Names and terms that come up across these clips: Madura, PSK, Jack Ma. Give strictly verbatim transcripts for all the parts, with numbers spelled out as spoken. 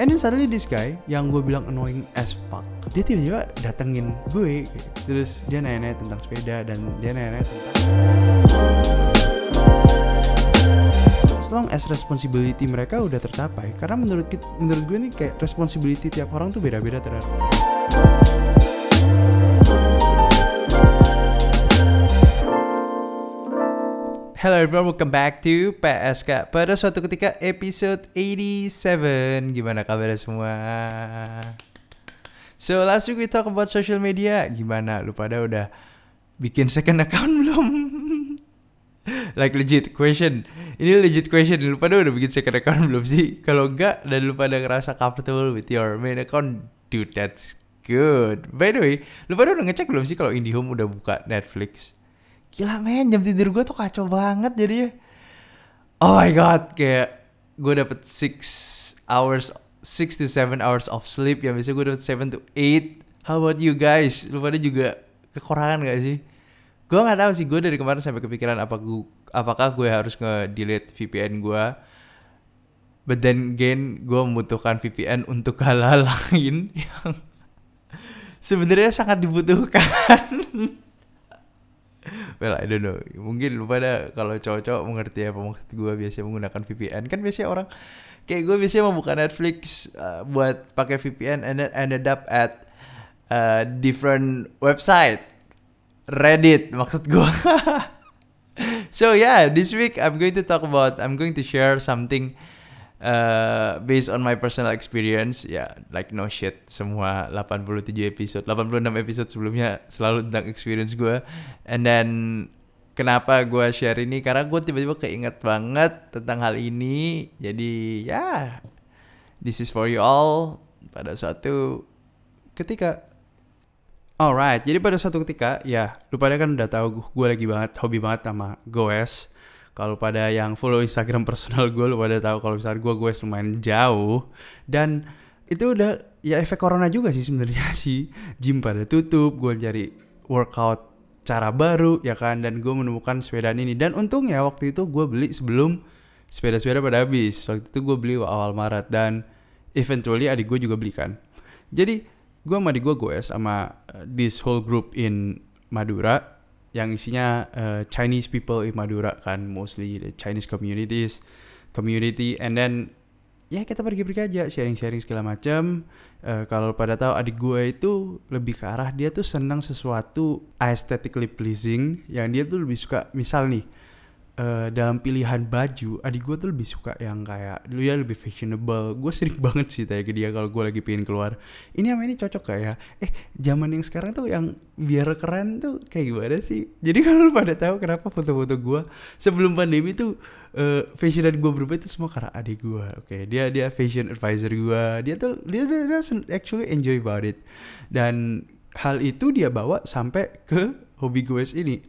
And then suddenly this guy yang gue bilang annoying as fuck, dia tiba-tiba datengin gue, terus dia nanya-nanya tentang sepeda dan dia nanya-nanya tentang. As long as responsibility mereka udah tercapai, karena menurut kita, menurut gue nih kayak responsibility tiap orang tuh beda-beda terhadap. Hello everyone, welcome back to P S K. Pada suatu ketika episode eighty-seven. Gimana kabarnya semua? So last week we talk about social media. Gimana? Lu pada udah bikin second account belum? Like legit question. Ini legit question. Lu pada udah bikin second account belum sih? Kalau enggak dan lu pada ngerasa comfortable with your main account, dude, that's good. By the way, lu pada udah ngecek belum sih kalau IndiHome udah buka Netflix? Gila men, jam tidur gue tuh kacau banget jadinya. Oh my god, kayak gue dapet six hours, six to seven hours of sleep. Yang biasanya gue dapet seven to eight. How about you guys? Lu pada juga kekurangan gak sih? Gue gak tahu sih, gue dari kemarin sampai kepikiran apa gua, apakah gue harus nge-delete V P N gue. But then again, gue membutuhkan V P N untuk hal-hal lain yang sebenarnya sangat dibutuhkan. Well, I don't know. Mungkin lu pada kalau cowok-cowok mengerti apa maksud gue biasanya menggunakan V P N. Kan biasanya orang kayak gue biasanya membuka Netflix uh, buat pakai V P N and then ended up at uh, different website, Reddit maksud gue. So yeah, this week I'm going to talk about, I'm going to share something uh, based on my personal experience. Ya, yeah, like no shit, semua eighty-seven episode, eighty-six episode sebelumnya selalu tentang experience gue. And then kenapa gue share ini? Karena gue tiba-tiba keinget banget tentang hal ini. Jadi ya, yeah, this is for you all. Pada suatu ketika. Alright, jadi pada suatu ketika, ya, lu pada kan udah tahu gue lagi banget hobi banget sama goes. Kalau pada yang follow Instagram personal gue, lu pada tahu kalau misalnya gue gue lumayan jauh. Dan itu udah ya efek corona juga sih sebenarnya sih. Gym pada tutup, gue cari workout cara baru, ya kan. Dan gue menemukan sepedaan ini. Dan untungnya waktu itu gue beli sebelum sepeda-sepeda pada habis. Waktu itu gue beli awal Maret dan eventually adik gue juga belikan. Jadi gue sama adik gue gue sama this whole group in Madura. Yang isinya uh, Chinese people in Madura kan, mostly the Chinese communities, community, and then ya kita pergi-pergi aja, sharing-sharing segala macam. Uh, kalau pada tahu adik gue itu lebih ke arah dia tuh senang sesuatu aesthetically pleasing, yang dia tuh lebih suka, misal nih uh, dalam pilihan baju, adik gue tuh lebih suka yang kayak dulu ya lebih fashionable. Gue sering banget sih tanya ke dia kalau gue lagi pengen keluar, ini sama ini cocok kayak eh zaman yang sekarang tuh yang biar keren tuh kayak gimana sih. Jadi kalau lu pada tahu kenapa foto-foto gue sebelum pandemi tuh uh, fashionan gue berubah itu semua karena adik gue. Oke, okay, dia dia fashion advisor gue, dia tuh dia, dia, dia actually enjoy about it, dan hal itu dia bawa sampai ke hobi gue ini.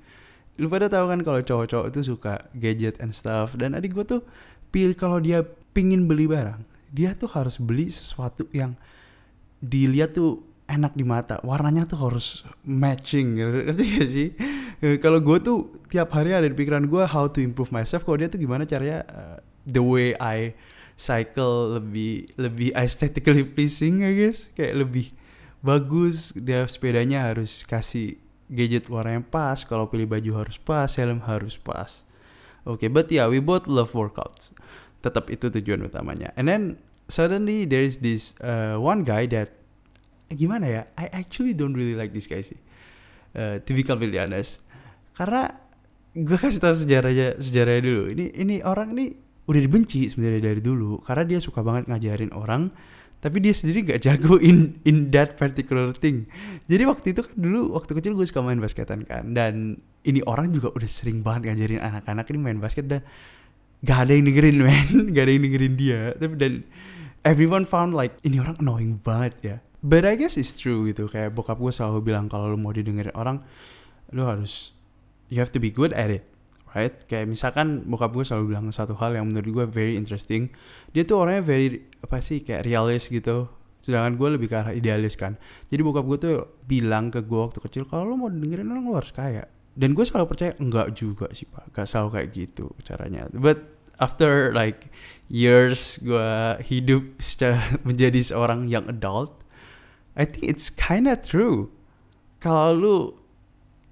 Lu pada tahu kan kalau cowok-cowok itu suka gadget and stuff, dan adik gue tuh pilih kalau dia pingin beli barang, dia tuh harus beli sesuatu yang dilihat tuh enak di mata, warnanya tuh harus matching, ngerti gak sih? Kalau gue tuh tiap hari ada di pikiran gue how to improve myself, kalau dia tuh gimana caranya uh, the way I cycle lebih lebih aesthetically pleasing, I guess, kayak lebih bagus. Dia sepedanya harus kasih gadget warnanya pas, kalau pilih baju harus pas, helm harus pas. Oke, okay, but yeah, we both love workouts. Tetap itu tujuan utamanya. And then suddenly there is this uh, one guy that gimana ya? I actually don't really like this guy sih. Uh, to be completely honest. Karena gue kasih tahu sejarahnya sejarahnya dulu. Ini ini orang nih udah dibenci sebenarnya dari dulu karena dia suka banget ngajarin orang. Tapi dia sendiri gak jago in, in that particular thing. Jadi waktu itu kan dulu, waktu kecil gue suka main basketan kan. Dan ini orang juga udah sering banget ngajarin anak-anak ini main basket. Dan gak ada yang dengerin men, gak ada yang dengerin dia. Tapi dan everyone found like, ini orang annoying banget ya. But I guess it's true gitu. Kayak bokap gue selalu bilang kalau lu mau didengerin orang, lu harus, you have to be good at it. Right? Kayak misalkan bokap gue selalu bilang satu hal yang menurut gue very interesting. Dia tuh orangnya very, apa sih, kayak realis gitu. Sedangkan gue lebih ke arah idealis kan. Jadi bokap gue tuh bilang ke gue waktu kecil, kalau lo mau dengerin orang lo harus kaya. Dan gue selalu percaya, enggak juga sih pak, gak selalu kayak gitu caranya. But after like years gue hidup menjadi seorang young adult, I think it's kinda true. Kalau lu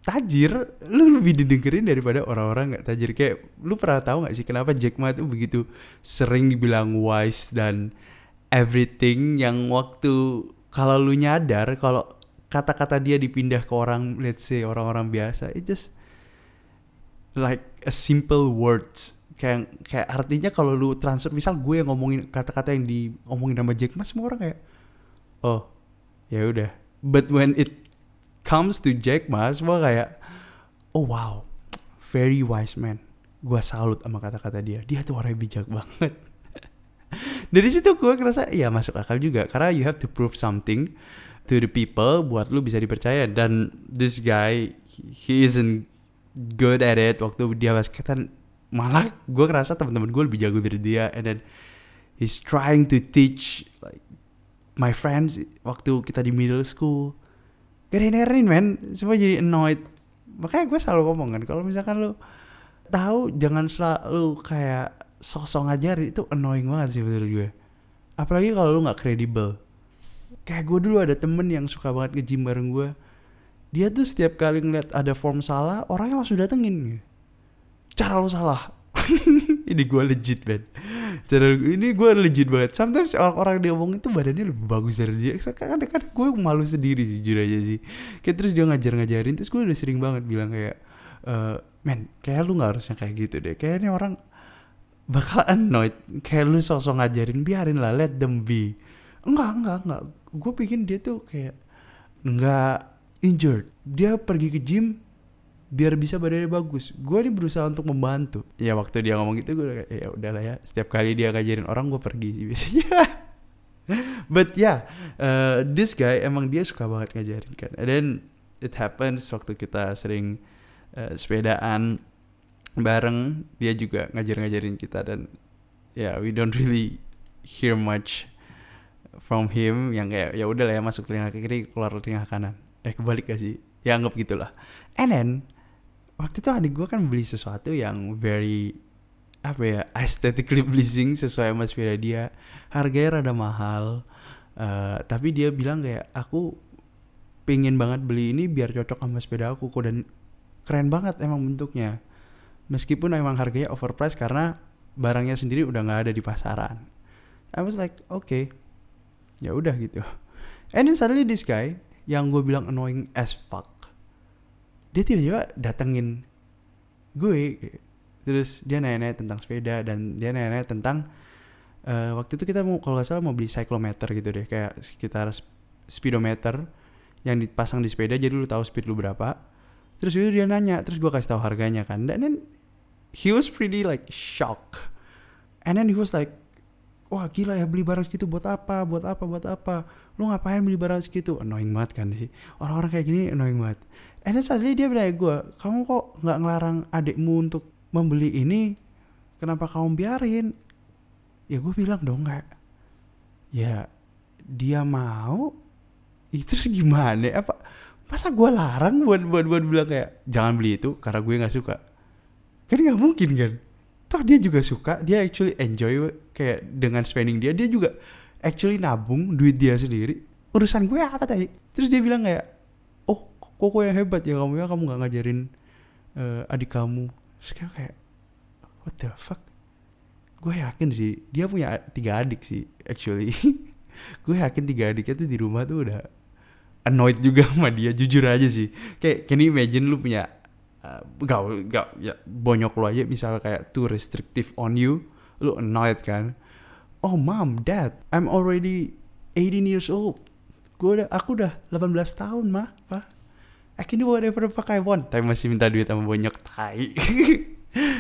tajir, lu lebih didengerin daripada orang-orang nggak tajir. Kayak lu pernah tahu nggak sih kenapa Jack Ma tuh begitu sering dibilang wise dan everything, yang waktu kalau lu nyadar kalau kata-kata dia dipindah ke orang, let's say orang-orang biasa, it just like a simple words. Kayak kayak artinya kalau lu transfer, misal gue yang ngomongin kata-kata yang diomongin sama Jack Ma, semua orang kayak oh ya udah. But when it comes to Jack Ma, semua kayak oh wow, very wise man. Gua salut sama kata-kata dia. Dia tuh orangnya bijak banget. Dari situ gua ngerasa ya masuk akal juga, karena you have to prove something to the people buat lu bisa dipercaya. Dan this guy, he isn't good at it. Waktu dia basketan malah gua ngerasa teman-teman gua lebih jago dari dia, and then he's trying to teach like my friends waktu kita di middle school. Gak dengerin men, semua jadi annoyed. Makanya gue selalu ngomong kan, kalau misalkan lu tahu jangan selalu kayak sosok ngajarin, itu annoying banget sih betul gue. Apalagi kalau lu gak kredibel. Kayak gue dulu ada temen yang suka banget nge-gym bareng gue. Dia tuh setiap kali ngeliat ada form salah, orangnya langsung datengin. Cara lu salah. Ini gue legit man. Cara ini gue legit banget. Sometimes orang-orang diomongin tuh badannya lebih bagus dari dia. Kadang-kadang gue malu sendiri sih, jujur aja sih. Kayak terus dia ngajar-ngajarin, terus gue udah sering banget bilang kayak, e, men, kayak lu gak harusnya kayak gitu deh. Kayaknya orang bakal annoyed. Kayak lu sosok ngajarin, biarin lah, let them be. Enggak, enggak, enggak. Gue pikir dia tuh kayak gak injured. Dia pergi ke gym biar bisa badannya bagus. Gue ini berusaha untuk membantu. Ya waktu dia ngomong gitu gue kayak ya udahlah ya. Setiap kali dia ngajarin orang gue pergi sih biasanya. But yeah, uh, this guy emang dia suka banget ngajarin kan. And then it happens waktu kita sering uh, sepedaan bareng, dia juga ngajar-ngajarin kita, dan ya yeah, we don't really hear much from him, yang kayak ya udahlah ya, masuk telinga kiri keluar telinga kanan. Eh kebalik gak sih? Ya anggap gitulah. And then waktu itu adik gue kan beli sesuatu yang very apa ya, aesthetically pleasing sesuai sama sepeda dia. Harganya rada mahal, uh, tapi dia bilang kayak aku pengen banget beli ini biar cocok sama sepeda aku kok, dan keren banget emang bentuknya. Meskipun emang harganya overpriced karena barangnya sendiri udah nggak ada di pasaran. I was like okay, ya udah gitu. And then suddenly this guy yang gue bilang annoying as fuck, dia tiba-tiba datengin gue. Terus dia nanya-nanya tentang sepeda, dan dia nanya-nanya tentang uh, waktu itu kita mau, kalau gak salah mau beli cyclometer gitu deh, kayak sekitar speedometer yang dipasang di sepeda jadi lu tahu speed lu berapa. Terus itu dia nanya, terus gue kasih tahu harganya kan. And then he was pretty like shocked. And then he was like, wah gila ya, beli barang segitu buat apa, buat apa, buat apa. Lu ngapain beli barang segitu? Annoying banget kan sih. Orang-orang kayak gini annoying banget. And then suddenly dia bilang gue, kamu kok gak ngelarang adikmu untuk membeli ini? Kenapa kamu biarin? Ya gue bilang dong gak. Ya dia mau, ya terus gimana? Apa, masa gue larang buat, buat, buat bilang kayak jangan beli itu karena gue gak suka? Kan gak mungkin kan? Toh dia juga suka, dia actually enjoy kayak dengan spending dia, dia juga actually nabung duit dia sendiri. Urusan gue apa tadi? Terus dia bilang kayak, oh kok kok yang hebat ya kamu ya, kamu gak ngajarin uh, adik kamu. Terus kayak, what the fuck? Gue yakin sih, dia punya tiga adik sih actually. Gue yakin tiga adiknya tuh di rumah tuh udah annoyed juga sama dia, jujur aja sih. Kayak, can you imagine lu punya Uh, gak, gak, ya bonyok lo aja misal kayak too restrictive on you, lo annoyed kan. Oh mom, dad, I'm already eighteen years old. Gue udah, aku udah delapan belas tahun mah, pa. I can do whatever the fuck I want. Tapi masih minta duit sama bonyok tai.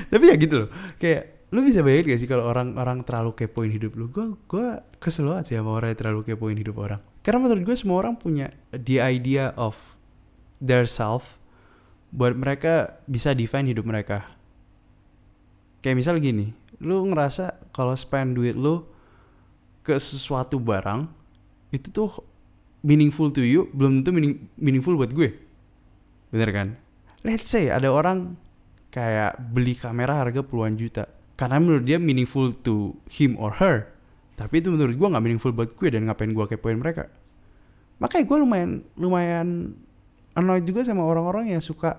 Tapi ya gitu loh, kayak lo bisa bayangin gak sih kalau orang-orang terlalu kepoin hidup lo? Gue, gue kesel banget sih sama orang yang terlalu kepoin hidup orang. Karena menurut gue semua orang punya the idea of their self. Buat mereka bisa define hidup mereka. Kayak misal gini, lu ngerasa kalau spend duit lu ke sesuatu barang itu tuh meaningful to you, belum tentu meaning, meaningful buat gue. Bener kan? Let's say ada orang kayak beli kamera harga puluhan juta. karena menurut dia meaningful to him or her. Tapi itu menurut gue nggak meaningful buat gue, dan ngapain gue kepoin mereka. Makanya gue lumayan lumayan annoyed juga sama orang-orang yang suka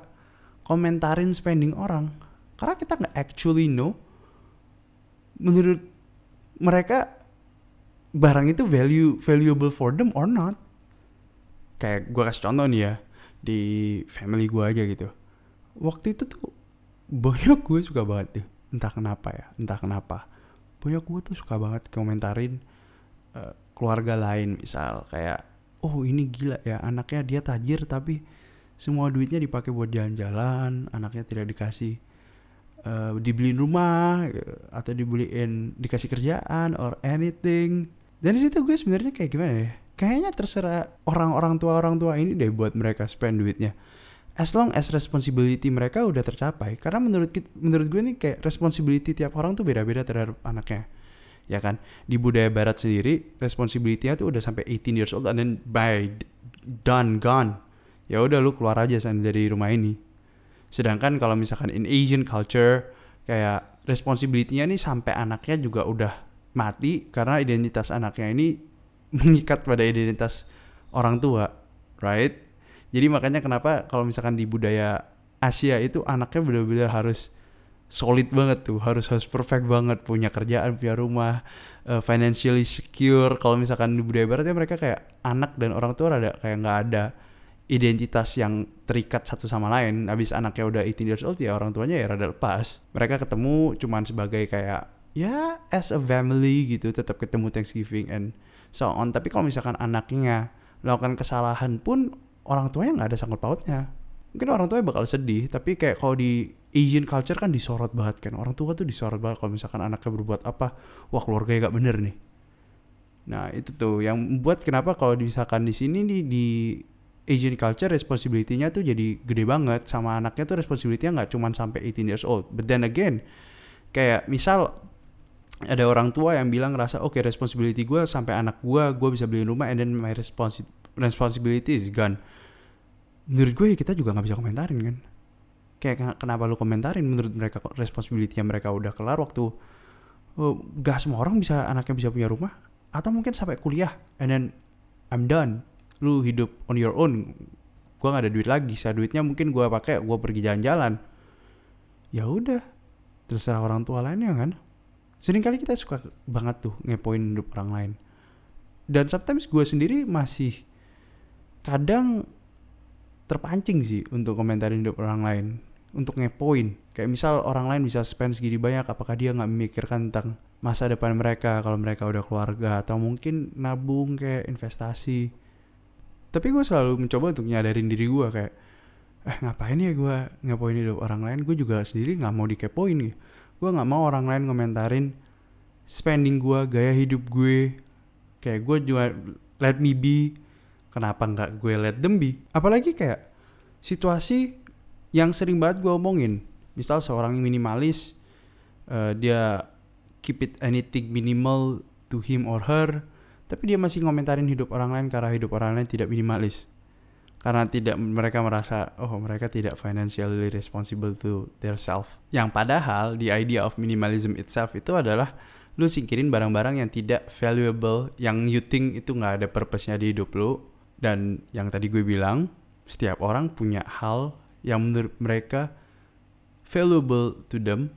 komentarin spending orang, karena kita nggak actually know menurut mereka barang itu value valuable for them or not. Kayak gue kasih contoh nih ya, di family gue aja gitu. Waktu itu tuh banyak gue suka banget tuh, entah kenapa ya, entah kenapa. Banyak gue tuh suka banget komentarin uh, keluarga lain, misal kayak, oh ini gila ya, anaknya dia tajir tapi semua duitnya dipakai buat jalan-jalan, anaknya tidak dikasih uh, dibeliin rumah atau dibeliin dikasih kerjaan or anything. Dan di situ gue sebenarnya kayak gimana ya? Kayaknya terserah orang-orang tua-orang tua ini deh buat mereka spend duitnya. As long as responsibility mereka udah tercapai. Karena menurut menurut gue nih kayak responsibility tiap orang tuh beda-beda terhadap anaknya. Ya kan? Di budaya barat sendiri, responsibility-nya tuh udah sampai eighteen years old and then by done gone. Ya udah lu keluar aja dari rumah ini. Sedangkan kalau misalkan in Asian culture kayak responsibility-nya nih sampai anaknya juga udah mati, karena identitas anaknya ini mengikat pada identitas orang tua, right? Jadi makanya kenapa kalau misalkan di budaya Asia itu anaknya benar-benar harus solid banget tuh, harus harus perfect banget, punya kerjaan, punya rumah, uh, financially secure. Kalau misalkan di budaya baratnya mereka kayak anak dan orang tua ada kayak nggak ada identitas yang terikat satu sama lain. Abis anaknya udah eighteen years old ya orang tuanya ya rada lepas. Mereka ketemu cuman sebagai kayak ya as a family gitu, tetap ketemu Thanksgiving and so on. Tapi kalau misalkan anaknya melakukan kesalahan pun orang tuanya nggak ada sangkut pautnya. Mungkin orang tuanya bakal sedih, tapi kayak kalau di Asian culture kan disorot banget kan, orang tua tuh disorot banget kalau misalkan anaknya berbuat apa, wah keluarganya nggak bener nih. Nah itu tuh yang membuat kenapa kalau misalkan di sini nih di Asian culture responsibility-nya tuh jadi gede banget sama anaknya tuh, responsibility-nya nggak cuma sampai eighteen years old. But then again kayak misal ada orang tua yang bilang ngerasa oke okay, responsibility gue sampai anak gue, gue bisa beliin rumah and then my responsi- responsibility is gone. Menurut gue ya kita juga gak bisa komentarin kan. Kayak kenapa lu komentarin menurut mereka responsibility-nya mereka udah kelar waktu uh, gak semua orang bisa anaknya bisa punya rumah. Atau mungkin sampai kuliah and then I'm done. Lu hidup on your own. Gue gak ada duit lagi, sisa duitnya mungkin gue pakai gue pergi jalan-jalan. Ya udah, terserah orang tua lainnya kan. Seringkali kita suka banget tuh ngepoin hidup orang lain. Dan sometimes gue sendiri masih kadang terpancing sih untuk komentarin hidup orang lain, untuk ngepoin. Kayak misal orang lain bisa spend segini banyak, apakah dia gak memikirkan tentang masa depan mereka kalau mereka udah keluarga, atau mungkin nabung kayak investasi. Tapi gue selalu mencoba untuk nyadarin diri gue kayak, eh ngapain ya gue ngepoin hidup orang lain, gue juga sendiri gak mau dikepoin gitu. Gue gak mau orang lain komentarin spending gue, gaya hidup gue. Kayak gue juga let me be. Kenapa gak gue let them be? Apalagi kayak situasi yang sering banget gue omongin. Misal seorang minimalis, uh, dia keep it anything minimal to him or her. Tapi dia masih komentarin hidup orang lain karena hidup orang lain tidak minimalis. Karena tidak mereka merasa, oh mereka tidak financially responsible to their self. Yang padahal the idea of minimalism itself itu adalah lu singkirin barang-barang yang tidak valuable, yang you think itu gak ada purpose-nya di hidup lu. Dan yang tadi gue bilang, setiap orang punya hal yang menurut mereka valuable to them,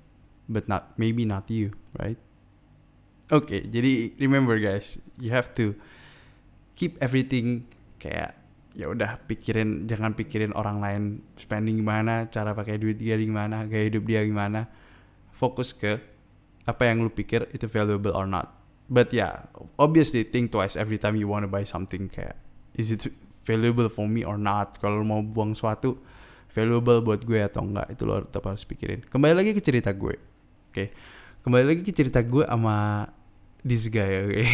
but not maybe not you, right? Oke, okay, jadi remember guys, you have to keep everything kayak ya udah pikirin, jangan pikirin orang lain spending gimana, cara pakai duit dia gimana, gaya hidup dia gimana. Fokus ke apa yang lu pikir itu valuable or not. But yeah, obviously think twice every time you wanna buy something, kayak is it valuable for me or not. Kalau lu mau buang suatu valuable buat gue atau enggak, itu lu tetap harus pikirin. Kembali lagi ke cerita gue. Oke. Okay. Kembali lagi ke cerita gue sama this guy, oke. Okay?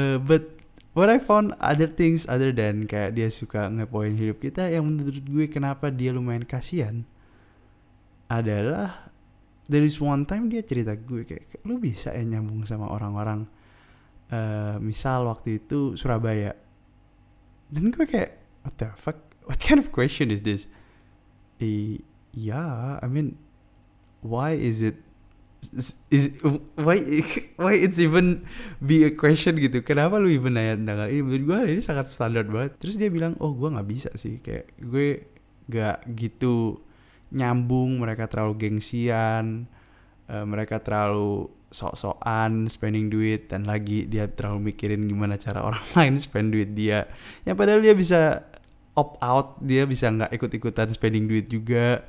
uh, but What I found other things other than kayak dia suka ngepoin hidup kita, yang menurut gue kenapa dia lumayan kasihan adalah there is one time dia cerita gue kayak, lu bisa ya nyambung sama orang-orang uh, misal waktu itu Surabaya. Dan gue kayak, what the fuck, what kind of question is this? Iya, I mean why is it is why why it's even be a question gitu, kenapa lu even nanya tentang ini? Menurut gue ini sangat standar banget. Terus dia bilang, oh gue nggak bisa sih, kayak gue nggak gitu nyambung, mereka terlalu gengsian, uh, mereka terlalu sok-sokan spending duit, dan lagi dia terlalu mikirin gimana cara orang lain spend duit dia, yang padahal dia bisa opt out, dia bisa nggak ikut-ikutan spending duit juga.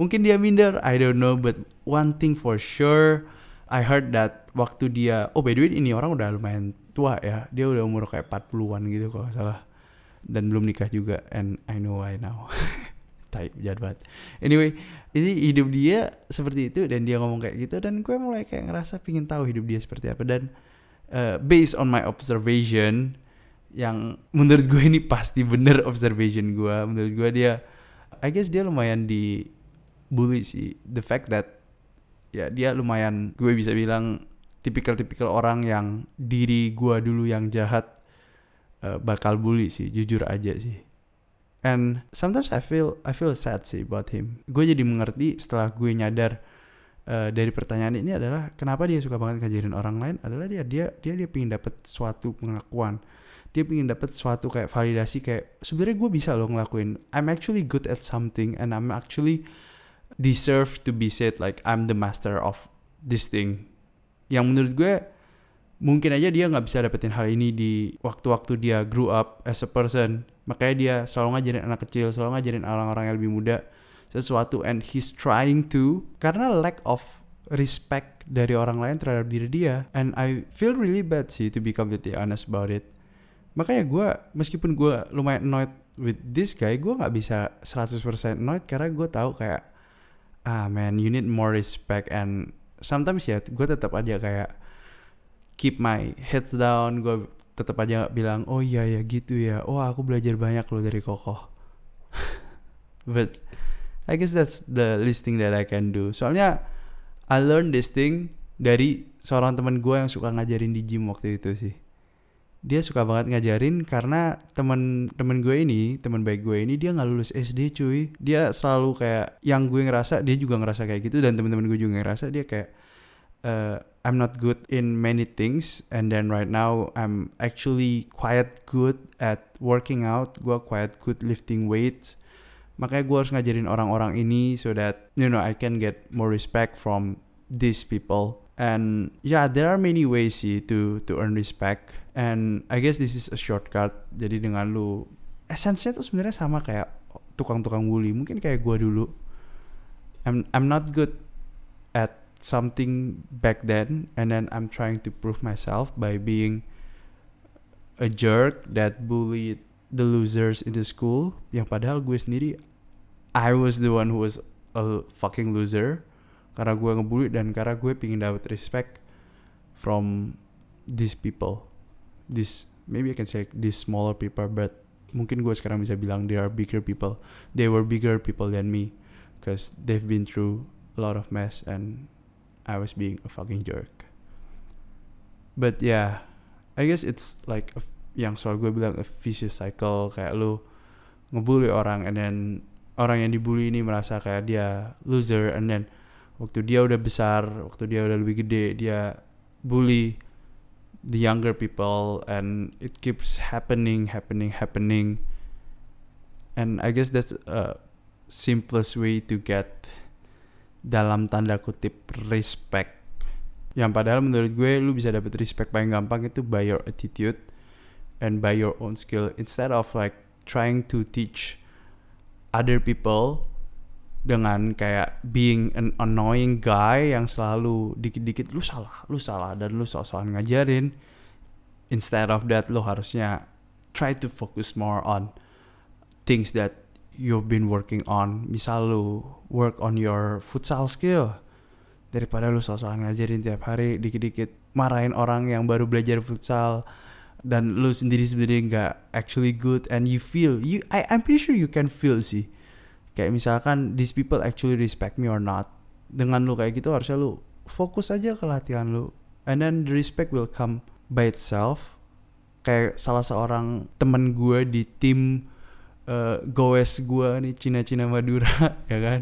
Mungkin dia minder, I don't know, but one thing for sure, I heard that waktu dia, oh by the way ini orang udah lumayan tua ya, dia udah umur kayak empat puluhan gitu kalau nggak salah, dan belum nikah juga, and I know why now. Type jahat banget. Anyway, ini hidup dia seperti itu, dan dia ngomong kayak gitu, dan gue mulai kayak ngerasa pingin tahu hidup dia seperti apa. Dan uh, based on my observation, yang menurut gue ini pasti bener observation gue, menurut gue dia, I guess dia lumayan di bully sih, the fact that ya dia lumayan, gue bisa bilang tipikal-tipikal orang yang diri gue dulu yang jahat uh, bakal bully sih, jujur aja sih. And sometimes I feel I feel sad sih about him. Gue jadi mengerti setelah gue nyadar uh, dari pertanyaan ini adalah kenapa dia suka banget ngajarin orang lain, adalah dia dia dia dia pingin dapet suatu pengakuan, dia pingin dapet suatu kayak validasi, kayak sebenarnya gue bisa loh ngelakuin, I'm actually good at something and I'm actually deserve to be said like I'm the master of this thing. Yang menurut gue mungkin aja dia nggak bisa dapetin hal ini di waktu-waktu dia grew up as a person, makanya dia selalu ngajarin anak kecil, selalu ngajarin orang-orang yang lebih muda sesuatu, and he's trying to, karena lack of respect dari orang lain terhadap diri dia. And I feel really bad sih, to be completely honest about it. Makanya gue, meskipun gue lumayan annoyed with this guy, gue nggak bisa seratus persen annoyed karena gue tahu kayak, ah man, you need more respect. And sometimes ya gue tetap aja kayak keep my heads down, gue tetap aja bilang, oh iya ya gitu ya, oh aku belajar banyak loh dari kokoh. But I guess that's the least thing that I can do. Soalnya I learned this thing dari seorang teman gue yang suka ngajarin di gym waktu itu sih. Dia suka banget ngajarin karena teman-teman gue ini, teman baik gue ini, dia nggak lulus S D cuy. Dia selalu kayak, yang gue ngerasa dia juga ngerasa kayak gitu, dan teman-teman gue juga ngerasa dia kayak uh, I'm not good in many things, and then right now I'm actually quite good at working out. Gue quite good lifting weights. Makanya gue harus ngajarin orang-orang ini so that you know I can get more respect from these people. And yeah, there are many ways sih to to earn respect. And I guess this is a shortcut. Jadi dengan lu, esensinya tuh sebenarnya sama kayak tukang-tukang bully. Mungkin kayak gue dulu, I'm I'm not good at something back then, and then I'm trying to prove myself by being a jerk that bullied the losers in the school. Yang padahal gue sendiri, I was the one who was a fucking loser. Karena gue ngebully dan karena gue pingin dapat respect from these people, this maybe I can say these smaller people, but mungkin gue sekarang bisa bilang they are bigger people, they were bigger people than me, because they've been through a lot of mess and I was being a fucking jerk. But yeah, I guess it's like a, yang soal gue bilang a vicious cycle, kayak lo ngebully orang and then orang yang dibully ini merasa kayak dia loser, and then waktu dia udah besar, waktu dia udah lebih gede, dia bully the younger people, and it keeps happening, happening, happening. And I guess that's a simplest way to get dalam tanda kutip respect. Yang padahal menurut gue lu bisa dapet respect paling gampang itu by your attitude and by your own skill, instead of like trying to teach other people dengan kayak being an annoying guy yang selalu dikit-dikit lu salah, lu salah, dan lu sok-sokan ngajarin. Instead of that, lu harusnya try to focus more on things that you've been working on. Misal lu work on your futsal skill, daripada lu sok-sokan ngajarin tiap hari, dikit-dikit marahin orang yang baru belajar futsal, dan lu sendiri-sendiri gak actually good, and you feel, you, I, I'm pretty sure you can feel sih, kayak misalkan these people actually respect me or not. Dengan lu kayak gitu harusnya lu fokus aja ke latihan lu, and then the respect will come by itself. Kayak salah seorang teman gue di tim uh, goes gue nih, Cina-Cina Madura ya kan,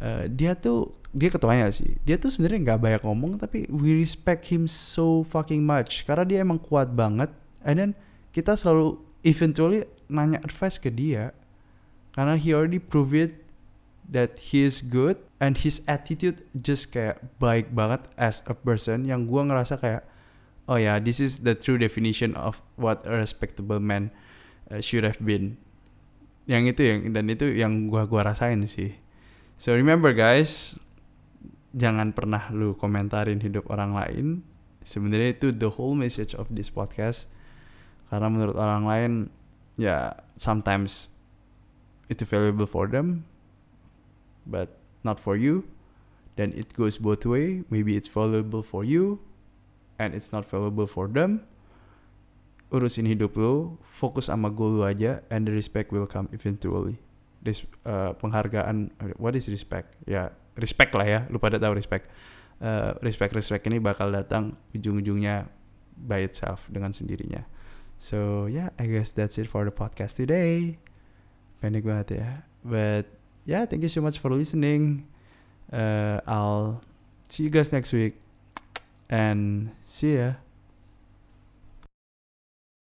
uh, dia tuh dia ketuanya sih, dia tuh sebenarnya nggak banyak ngomong, tapi we respect him so fucking much karena dia emang kuat banget. And then kita selalu eventually nanya advice ke dia karena he already proved it that he is good and his attitude just kayak baik banget as a person yang gua ngerasa kayak, oh ya, yeah, this is the true definition of what a respectable man uh, should have been. Yang itu yang, dan itu yang gua gua rasain sih. So remember guys, jangan pernah lu komentarin hidup orang lain. Sebenarnya itu the whole message of this podcast. Karena menurut orang lain, ya sometimes it's valuable for them, but not for you. Then it goes both way. Maybe it's valuable for you, and it's not valuable for them. Urusin hidup lu, fokus sama goal lu aja, and the respect will come eventually. This uh, penghargaan, what is respect? Ya. Yeah. Respect lah ya, lu pada tahu respect. Uh, respect respect ini bakal datang ujung-ujungnya by itself dengan sendirinya. So yeah, I guess that's it for the podcast today. Pendek banget ya, but yeah, thank you so much for listening. Uh, I'll see you guys next week and see ya.